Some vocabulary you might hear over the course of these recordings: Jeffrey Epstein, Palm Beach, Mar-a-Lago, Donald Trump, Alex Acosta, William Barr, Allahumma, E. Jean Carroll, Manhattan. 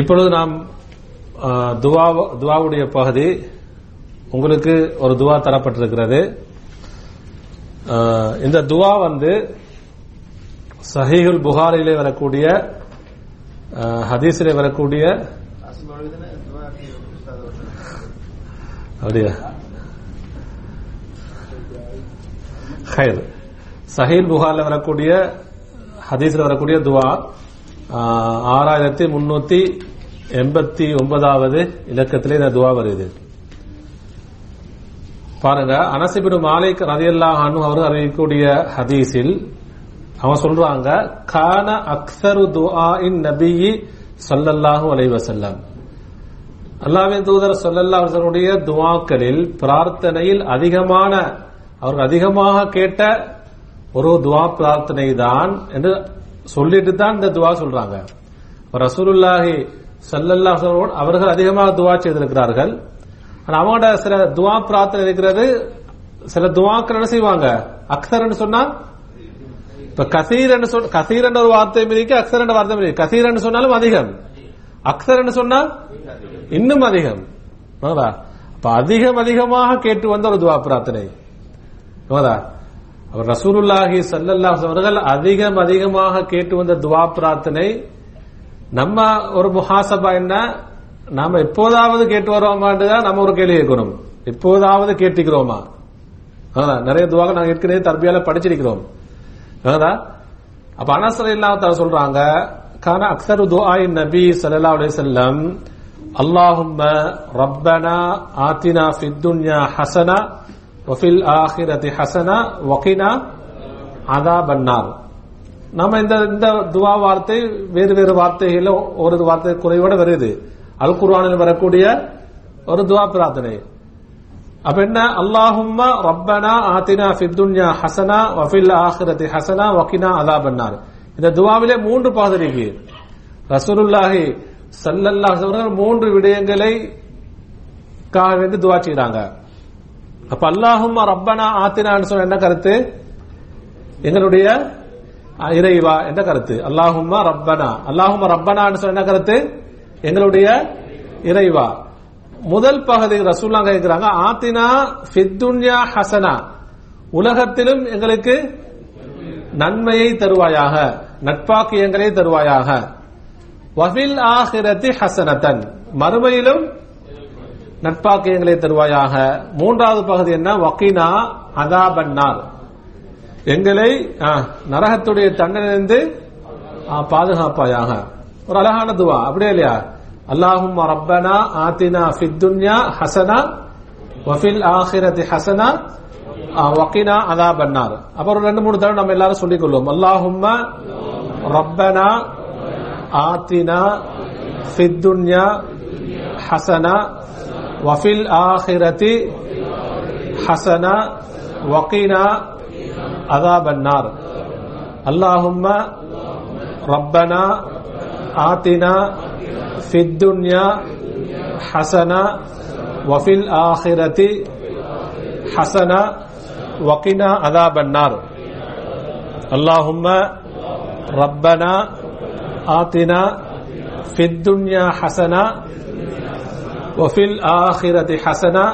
இப்பொழுது நாம் துவாவுடைய பகுதி. உங்களுக்கு ஒரு துவா தரப்பட்டிருக்கிறது. இந்த துவா சஹீஹ் அல்-புகாரியிலே வரக்கூடிய ஹதீஸிலே வரக்கூடிய அப்படியா ஹைர் சஹீஹ் அல்-புகாரில வரக்கூடிய ஹதீஸில் வரக்கூடிய துவா 6389 இலக்கத்திலே இந்த துவா வருது. பாருங்க, அனஸ் இப்னு மாலிக் ரலியல்லாஹு அன்ஹு அவர் அறிவிக்கக்கூடிய ஹதீஸில் அவன் சொல்றாங்க, கான அக்ஸரு துஆஇன் நபியி ஸல்லல்லாஹு அலைஹி வஸல்லம், அல்லாஹ்வின் தூதர் ஸல்லல்லாஹு அலைஹி வஸல்லுடைய துஆக்களில், பிரார்த்தனையில் அதிகமாக கேட்ட ஒரு துஆ பிரார்த்தனை தான் என்று சொல்லிட்டு தான் இந்த துஆ சொல்றாங்க. ரசூலுல்லாஹ் ஸல்லல்லாஹு அலைஹி வஸல்லம் அவர்கள் அதிகமாக துஆ செய்திருக்கிறார்கள். அவங்களோட சில துஆ பிரார்த்தனை இருக்கிறது, சில துஆக்கள் செய்வாங்க. அக்ஸர்னு சொன்னா கசீர் என்ற ஒரு வார்த்தை மிதிக்கு, அக்ஸர் என்ற வார்த்தை மிதிக்கு. கசீர் என்று சொன்னாலும் அதிகம், அக்ஸர் என்று சொன்னா இன்னும் அதிகம். அதிகமாக கேட்டு வந்த ஒரு துஆ பிரார்த்தனை. ரசூலுல்லாஹி ஸல்லல்லாஹு அலைஹி வஸல்லம் அதிகமாக கேட்டு வந்த துஆ பிரார்த்தனை. நம்ம ஒரு முஹாசபா என்ன, நாம எப்போதாவது கேட்டு வரோமாட்டுதான் நம்ம ஒரு கேள்வி கேட்கணும். எப்போதாவது கேட்டிருக்கிறோமா? நிறைய துஆக்கள் நாங்கள் ஏற்கனவே தர்பியால படிச்சிருக்கிறோம். அப்ப அனஸ் ரலியல்லாஹு சொல்றாங்க, கான அக்ஸரு துஆஇன் நபி ஸல்லல்லாஹு அலைஹி வஸல்லம் அல்லாஹும்ம ரப்பனா ஆதினா ஃபித் துன்யா ஹஸனா வ ஃபில் ஆகிரதி ஹஸனா வ கினா அஸாபன்னார். நாம இந்த துஆ வார்த்தை வேறு வார்த்தைகளில் ஒரு வார்த்தை குறைவோட வருது. அல் குர்ஆனில் வரக்கூடிய ஒரு துஆ பிரார்த்தனை. அப்ப என்ன, அல்லாஹும்ம ரப்பனா ஆதினா ஃபித் துன்யா ஹஸனா வ ஃபில் ஆகிரதி ஹஸனா வ கினா அஸாபன்னார். இந்த துஆவிலே 3 பகுதி இருக்கு. ரசூலுல்லாஹி ஸல்லல்லாஹு அலைஹி வஸல்லம் 3 விடயங்களை காக வேண்டி துஆ செய்றாங்க. அப்ப அல்லாஹும்ம ரப்பனா ஆதினான்னு சொன்ன என்ன கருத்து? எங்களுடைய இறைவா என்ற கருத்து. அல்லாஹும்ம ரப்பனான்னு சொன்ன என்ன கருத்து? எங்களுடைய இறைவா. முதல் பகுதி ரசூலுல்லாஹ் கேக்குறாங்க, ஆதினா ஃபித் துன்யா ஹஸனா, உலகத்திலும் எங்களுக்கு நன்மையை தருவாயாக, நட்பாக்கியங்களை தருவாயாக. வ ஃபில் ஆகிரதி ஹஸனதன், மறுமையிலும் நட்பாக்கியங்களை தருவாயாக. மூன்றாவது பகுதி என்ன, வ கினா அஸாபன்னார், எங்களை நரகத்துடைய தண்டனையிலிருந்து பாதுகாப்பாயாக. ஒரு அழகான துவா, அப்படியே இல்லையா? அல்லாஹும்ம ரப்பனா ஆதினா ஃபித் துன்யா ஹஸனா வ ஃபில் ஆகிரதி ஹஸனா வ கினா அஸாபன்னார். அப்புறம் 2-3 தடவை நம்ம எல்லாரும் சொல்லிக்கொள்வோம். அல்லாஹும்ம ரப்பனா ஆதினா ஃபித் துன்யா ஹஸனா வ ஃபில் ஆகிரதி ஹஸனா வ கினா அஸாபன்னார். அல்லாஹும்ம ரப்பனா ஆதினா ஃபித் துன்யா ஹஸனா வ ஃபில் ஆகிரதி ஹஸனா வ கினா அஸாபன்னார். அல்லாஹும்ம ரப்பனா ஆதினா ஃபித் துன்யா ஹஸனா வ ஃபில் ஆகிரதி ஹஸனா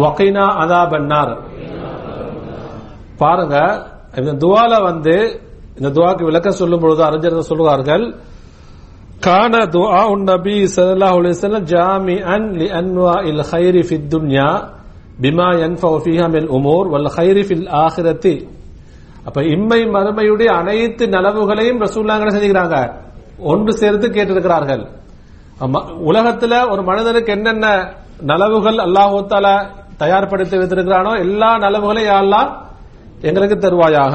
வ கினா அஸாபன்னார். பாருங்க, இந்த துஆல இந்த துஆக்கு விளக்கம் சொல்லும்பொழுது அறிஞர்கள் சொல்லுவார்கள், கான துஆஉன் நபி ஸல்லல்லாஹு அலைஹி வஸல்லம் ஜாமிஅன் லிஅன்வாஇல் கைரி ஃபித் துன்யா பிமா யன்ஃபஉ ஃபீஹா மில் உமூர் வல் கைரி ஃபில் ஆகிரதி. அப்ப இம்மை மறுமையுடைய அனைத்து நலவுகளையும் ரசூலுல்லாஹ் செஞ்சுக்கிறாங்க, ஒன்று சேர்த்து கேட்டிருக்கிறார்கள். உலகத்துல ஒரு மனிதனுக்கு என்னென்ன நலவுகள் அல்லாஹ் தஆலா தயார்படுத்தி வைத்திருக்கிறானோ எல்லா நலவுகளையும் யா அல்லாஹ் எங்களுக்கு தருவாயாக.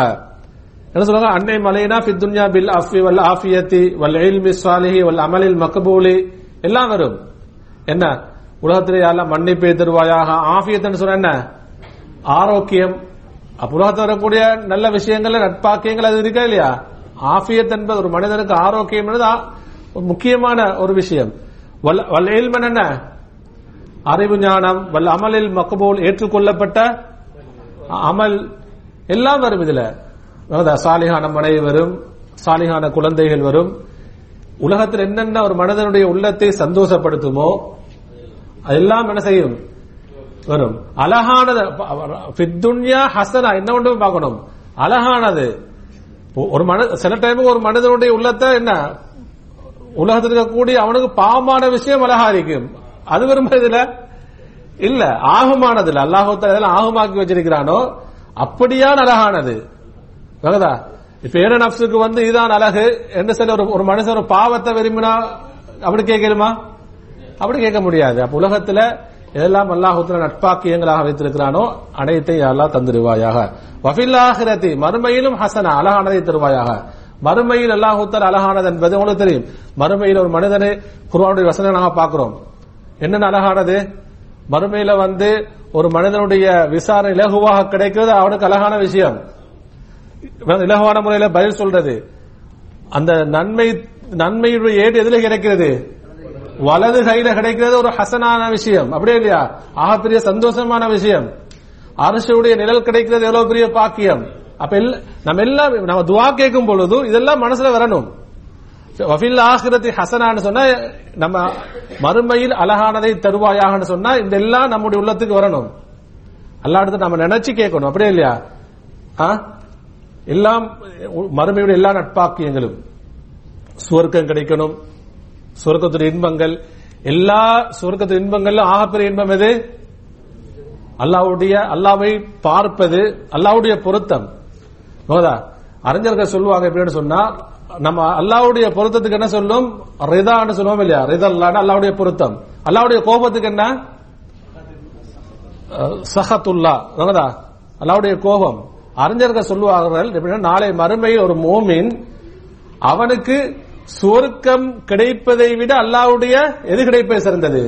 என்ன சொல்றாங்க, அன்னை மலைனா ஃபித் துன்யா பில் அஃபி வல் ஆஃபியத்தி வல் இல்மி ஸாலிஹி வல் அமலில் மக்பூலி எல்லாம் வரும். என்ன உலகத்திலே எல்லாம் மன்னிப்பை தருவாயாக. ஆஃபியத்துன்னு சொன்னா என்ன, ஆரோக்கியம். உலகத்தில் வரக்கூடிய நல்ல விஷயங்கள், நட்பாக்கியங்கள் அது இருக்கா இல்லையா? ஆஃபியத் என்பது ஒரு மனிதனுக்கு ஆரோக்கியம் என்பது முக்கியமான ஒரு விஷயம். வல் இல்மி என்ன, அறிவு ஞானம். வல் அமலில் மக்பூல், ஏற்றுக்கொள்ளப்பட்ட அமல் எல்லாம் வரும். இதுல சாலிகான மனைவி வரும், சாலிகான குழந்தைகள் வரும். உலகத்தில் என்னென்ன ஒரு மனிதனுடைய உள்ளத்தை சந்தோஷப்படுத்துமோ அதெல்லாம் என்ன செய்யும் வரும். அழகானது ஹசனா என்ன ஒன்று பார்க்கணும், அழகானது. ஒரு மனித சில டைமுக்கு ஒரு மனிதனுடைய உள்ளத்தை என்ன உலகத்தில் இருக்கக்கூடிய அவனுக்கு பாவமான விஷயம் அழகா இருக்கும், அது வரும். இதுல இல்ல ஆகமானது இல்ல, அல்லாஹ் தஆலா ஆகமாக்கி வச்சிருக்கிறானோ அப்படியான் அழகானது. நப்சுக்கு வந்து இதுதான் அழகு என்ன சொல்ல ஒரு மனுஷன் பாவத்தை விரும்பினா அப்படி கேட்கலுமா? அப்படி கேட்க முடியாது. அப்ப உலகத்துல எல்லாம் அல்லாஹ் தஆலா நட்பாக்கியங்களாக வைத்திருக்கிறானோ அனைத்தை அல்லாஹ் தந்திருவாயாக. வஃபில் ஆகிரதி மறுமையிலும் ஹசனா அழகானதை தருவாயாக. மறுமையில் அல்லாஹ் தஆலா அழகானது என்பது உங்களுக்கு தெரியும். மறுமையில் ஒரு மனிதனை குர்ஆனுடைய வசனங்களாக பார்க்கிறோம். என்னென்ன அழகானது மறுமையில வந்து ஒரு மனிதனுடைய விசாரணை இலகுவாக கிடைக்கிறது, அவனுக்கு அழகான விஷயம். இலகுவான முறையில பதில் சொல்றது, அந்த நன்மையுடைய ஏடு எதுல கிடைக்கிறது, வலது கையில கிடைக்கிறது, ஒரு ஹசனான விஷயம். அப்படியே இல்லையா? ஆகப்பெரிய சந்தோஷமான விஷயம். அரசுடைய நிழல் கிடைக்கிறது எவ்வளவு பெரிய பாக்கியம். அப்ப நம்ம எல்லாம் நம்ம துவா கேட்கும் பொழுதும் இதெல்லாம் மனசுல வரணும். வஃபில் ஆகிரதி ஹசனான்னு சொன்னா நம்ம மறுமையில் அழகானதை தருவாயாகன்னு சொன்னா இதெல்லாம் நம்முடைய உள்ளத்துக்கு வரணும். அல்லாஹ்ட்ட நம்ம நினைச்சு கேட்கணும். அப்படியே இல்லையா? எல்லாம் மறுமையுடைய எல்லா நட்பாக்கியங்களும், சுவர்க்கம் கிடைக்கணும், சுவர்க்கத்துடைய இன்பங்கள், எல்லா சுவர்க்கத்து இன்பங்கள்ல ஆகப்பெரிய இன்பம் எது? அல்லாஹ்வை பார்ப்பது, அல்லாஹ்வுடைய பொருத்தம். அறிஞர்கள் சொல்லுவாங்க எப்படின்னு சொன்னா, நம்ம அல்லாஹ்வுடைய பொருத்தத்துக்கு என்ன சொல்லும், ரிதான்னு சொல்லுவோம் இல்லையா? ரிதா அல்லாஹ்னா அல்லாஹ்வுடைய பொருத்தம். அல்லாஹ்வுடைய கோபத்துக்கு என்ன, சஹத்துல்லாஹ். அல்லாஹ்வுடைய கோபம். அறிஞர்கள் சொல்லுவார்கள் எப்படின்னா, நாளை மறுமையில் ஒரு மோமின் அவனுக்கு சுவர்க்கம் கிடைப்பதை விட அல்லாஹ்வுடைய எது கிடைப்பது சிறந்தது?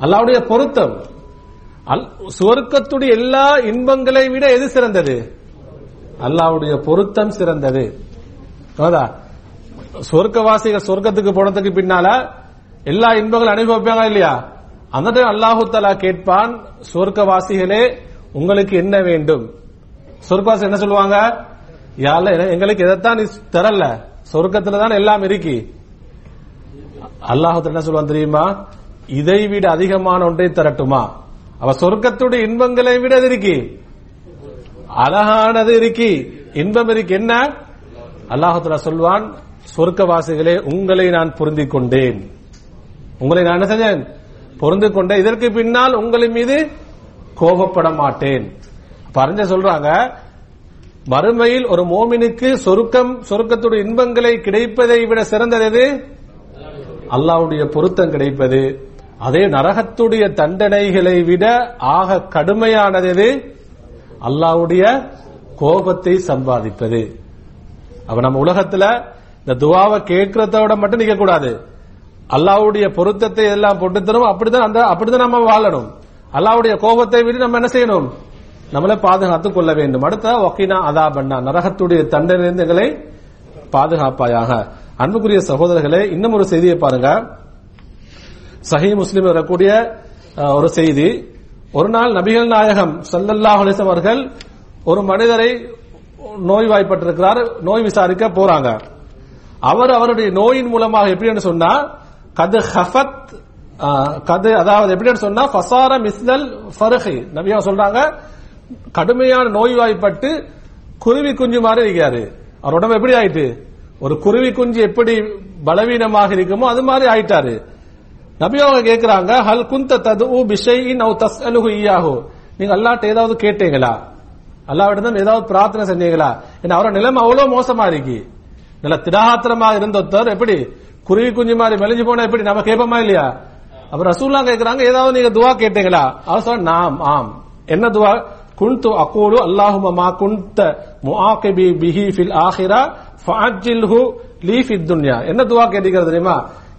அல்லாஹ்வுடைய பொருத்தம். சுவர்க்கத்துடைய எல்லா இன்பங்களை விட எது சிறந்தது? அல்லாஹ்வுடைய பொருத்தம் சிறந்தது. சொர்க்கவாசிகள் சொர்க்கத்துக்கு போனதுக்கு பின்னால எல்லா இன்பங்களும் அனுபவிப்பாங்க இல்லையா? அந்த டைம் அல்லாஹ் தஆலா கேட்பான், சொர்க்கவாசிகளே உங்களுக்கு என்ன வேண்டும்? சொர்க்கவாசி என்ன சொல்லுவாங்க, எங்களுக்கு எதைத்தான் தரல, சொர்க்கத்துல தான் எல்லாம் இருக்கு. அல்லாஹ் தஆலா என்ன சொல்லுவான் தெரியுமா, இதை விட அதிகமான ஒன்றை தரட்டுமா? அவ சொர்க்கத்துடைய இன்பங்களை விட அது இருக்கு, அழகானது இருக்கு, இன்பம் இருக்கு. என்ன அல்லாஹ் தஆலா சொல்வான், சொர்க்கவாசிகளே உங்களை நான் பொருந்திக் கொண்டேன், உங்களை நான் என்ன செஞ்சேன், பொருந்திக் கொண்டேன், இதற்கு பின்னால் உங்களின் மீது கோபப்பட மாட்டேன். பரஞ்ச சொல்றாங்க, மறுமையில் ஒரு மோமினுக்கு சொர்க்கத்துடைய இன்பங்களை கிடைப்பதை விட சிறந்தது எது? அல்லாஹ்வுடைய பொருத்தம் கிடைப்பது. அதே நரகத்துடைய தண்டனைகளை விட ஆக கடுமையானது எது? அல்லாஹ்வுடைய கோபத்தை சம்பாதிப்பது. அப்ப நம்ம உலகத்துல இந்த துவாவை கேட்கறதோட மட்டும் நிக்க கூடாது. அல்லாஹ்வுடைய பொருத்தத்தை எல்லாம் போட்டு தரும். அப்படிதான் நம்ம வாழணும். அல்லாஹ்வுடைய கோபத்தை விட நம்ம என்ன செய்யணும், நம்மளை பாதுகாத்துக் கொள்ள வேண்டும். அடுத்த வக்கீனா அதா பண்ணா, நரகத்துடைய தண்டனையிலிருந்து எங்களை பாதுகாப்பாயாக. அன்புக்குரிய சகோதரர்களே, இன்னும் ஒரு செய்தியை பாருங்க. சஹீஹ் முஸ்லிம் வரக்கூடிய ஒரு செய்தி. ஒரு நாள் நபிகள் நாயகம் ஸல்லல்லாஹு அலைஹி வஸல்லம் அவர்கள் ஒரு மனிதரை நோய்வாய்ப்பட்டிருக்கிறார், நோய் விசாரிக்க போறாங்க. அவருடைய நோயின் மூலமாக எப்படின்னு சொன்னா, கது ஹஃபத் கது, அதாவது எப்படின்னு சொன்னா ஃபசார மிஸ்லல் ஃபர்ஹி. நபியா சொல்றாங்க, கடுமையான நோய்வாய்ப்பட்டு குருவி குஞ்சு மாதிரி இருக்கிறாரு. அவர் உடம்பு எப்படி ஆயிட்டு, ஒரு குருவி குஞ்சு எப்படி பலவீனமாக இருக்குமோ அது மாதிரி ஆயிட்டாரு. நபியாவை கேட்கிறாங்க, ஹல் குந்த ததுஉ பிஷைஇன் அவ் தஸ்அலுஹு இய்யாஹு, நீங்க அல்லாஹ்ட்ட ஏதாவது கேட்டீங்களா, அல்லாஹ்விடம் ஏதாவது பிரார்த்தனை செஞ்சீங்களா? ஏன்னா அவரோட நிலைமை அவ்வளவு மோசமா இருக்கு. நல்லா திடாத்திரமா இருந்தவர் எப்படி குருவி குஞ்சு மாதிரி மெலிஞ்சு போனா எப்படி நம்ம கேட்போமா இல்லையா? அப்ப ரசூலுல்லாஹ் கேட்கறாங்க, ஏதாவது நீங்க துவா கேட்டீங்களா? அவர் சொன்ன, நாம் ஆம். என்ன துவா? குன்து அகூலு அல்லாஹும்ம மா குன்த முஆகிபி பிஹி ஃபில் ஆகிரா ஃபஅஜ்ஜில்ஹு லீ ஃபித் துன்யா. என்ன துவா கேட்டீங்க தெரியுமா?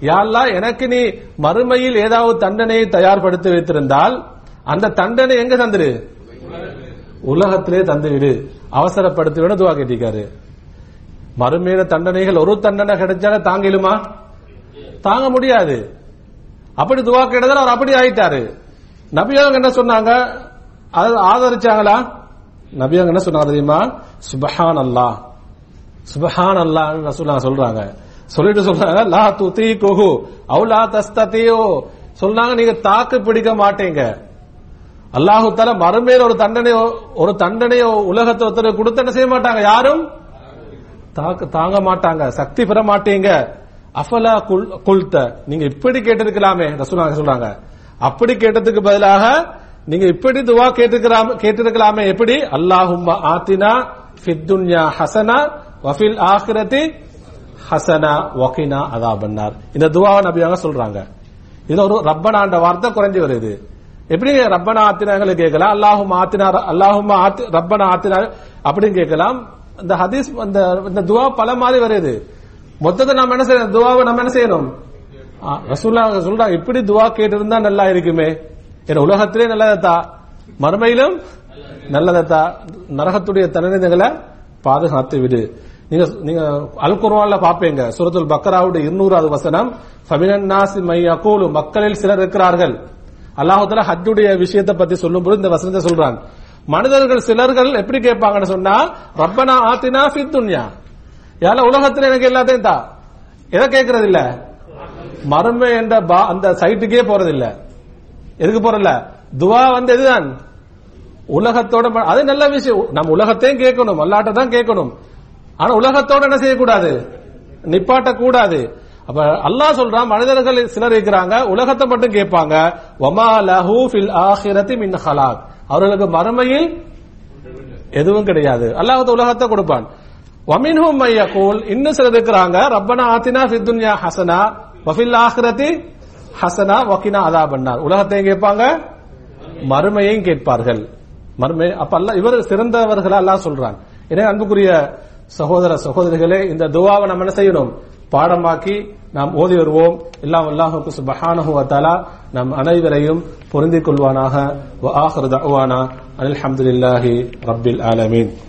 யா அல்லாஹ், எனக்கு நீ மறுமையில் ஏதாவது தண்டனையை தயார்படுத்தி வைத்திருந்தால் அந்த தண்டனை எங்க தந்துரு, உலகத்திலே தந்துவிடு, அவசரப்படுத்திவிட துவா கேட்டிருக்காரு. மறுமையில தண்டனைகள் ஒரு தண்டனை கிடைச்சால தாங்கிடுமா? தாங்க முடியாது. அப்படி துவா கேட்டதால் அவர் அப்படி ஆயிட்டாரு. நபியாங்க என்ன சொன்னாங்க, ஆதரிச்சாங்களா? Nabi yang mana sunnah terima, Subhanallah, Subhanallah Rasulullah solranga. Solitu solranga, la tuti kohu, awla tastatiyo. Solranga ni ke tak pedika matenge. Allahu Taala marumir orang tandane ulahat orang kurutan semua matanga. Yarum? Tak tanga matanga, sakti pera matenge. Afala kulta, ni ke pedike terkelame Rasulullah solranga. Apedi kete terkebalaha. Ninggal seperti doa keterkalam, seperti Allahumma atina fid dunya hasana, wa fil akhirati hasana, waqina adzaban nar. Ina doa Nabi yang solranga. Ina orang Rabbana anda warta koran juga lede. Seperti Rabbana atina yang lekegala, Allahumma atina, Rabbana atina, seperti lekegala. Dah hadis, dah doa palam mali lede. Mudah tu nama mana saya doa, nama mana saya nom. Rasulullah seperti doa keteranda nalla irikime. Era ulah hatinya nalla data, marmailam nalla data, narahaturiya tanahnya dengalah, pada hati bide. Niaga Al Quran la papenga, suratul Baqarah udah 200 wasanam, faminan nas mayyakulu makkalil silar ikrargal. Allahu Taala hadjuriya visheeta pati sollo burudnya wasannya solran. Manadalgal silargal, epri kepangan solna, Rabbana atina fid dunya. Yalah ulah hatinya ngelah denda, era kekradillah, marmai anda ba anda side keporadillah. Irgu porallah, doa anda itu kan, ulahat tautan, ada nalla bishe, nama ulahat teng kekonom, allah atan kekonom, ana ulahat tautan nasi kuda de, nipata kuda de, apa Allah solra, mana jalan kali sinar ikranga, ulahat tan benda kepanga, wama Allahu fil akhirati min khalaq, orang laga maram aye, itu pun kerjaya, Allah tu ulahat tan kurupan, waminhum mayyakul, inna sinar ikranga, Rabbana atina fid dunya hasana, wa fil akhirati Hasana wakina ada benar. Ulah tengge pangga, marum yang kepargel. Marum apa Allah? Ibar seranda ibar kelala Allah solran. Ini anbu kuriya sahodara sahodari kelai inda doa wana mana sayunom. Pada maki, nama odi urwom. Illah Allahu subhanahu wa taala. Nama anai berayum purindi kulwana ha. Wa akhir da'wana. Alhamdulillahi rabbil alamin.